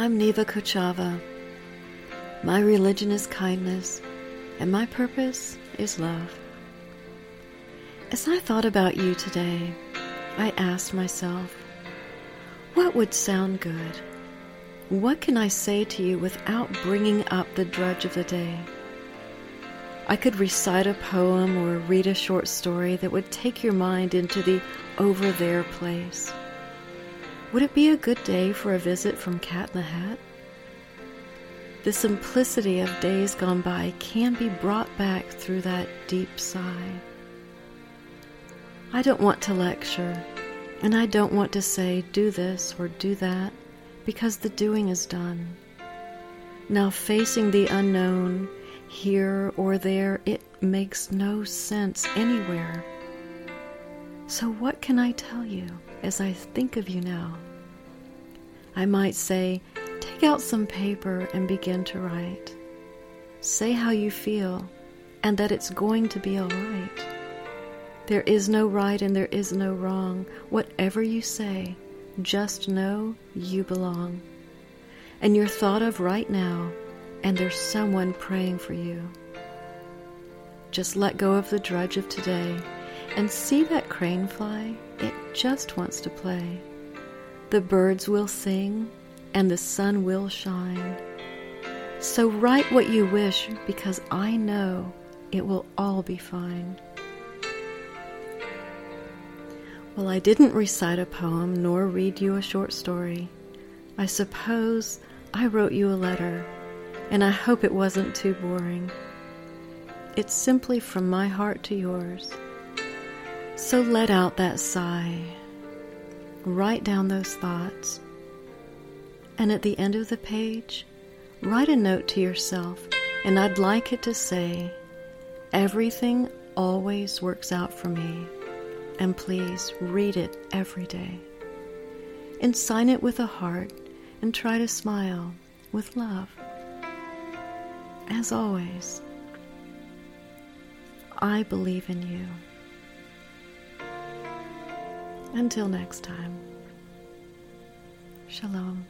I'm Niva Kochava. My religion is kindness, and my purpose is love. As I thought about you today, I asked myself, what would sound good? What can I say to you without bringing up the drudge of the day? I could recite a poem or read a short story that would take your mind into the over there place. Would it be a good day for a visit from Cat in the Hat? The simplicity of days gone by can be brought back through that deep sigh. I don't want to lecture, and I don't want to say, do this or do that, because the doing is done. Now facing the unknown, here or there, it makes no sense anywhere. So what can I tell you as I think of you now? I might say, take out some paper and begin to write. Say how you feel, and that it's going to be all right. There is no right and there is no wrong. Whatever you say, just know you belong. And you're thought of right now, and there's someone praying for you. Just let go of the drudge of today, and see that crane fly? It just wants to play. The birds will sing, and the sun will shine. So write what you wish, because I know it will all be fine. Well, I didn't recite a poem nor read you a short story. I suppose I wrote you a letter, and I hope it wasn't too boring. It's simply from my heart to yours. So let out that sigh. Write down those thoughts. And at the end of the page, write a note to yourself, and I'd like it to say, everything always works out for me. And please read it every day. And sign it with a heart and try to smile with love. As always, I believe in you. Until next time, Shalom.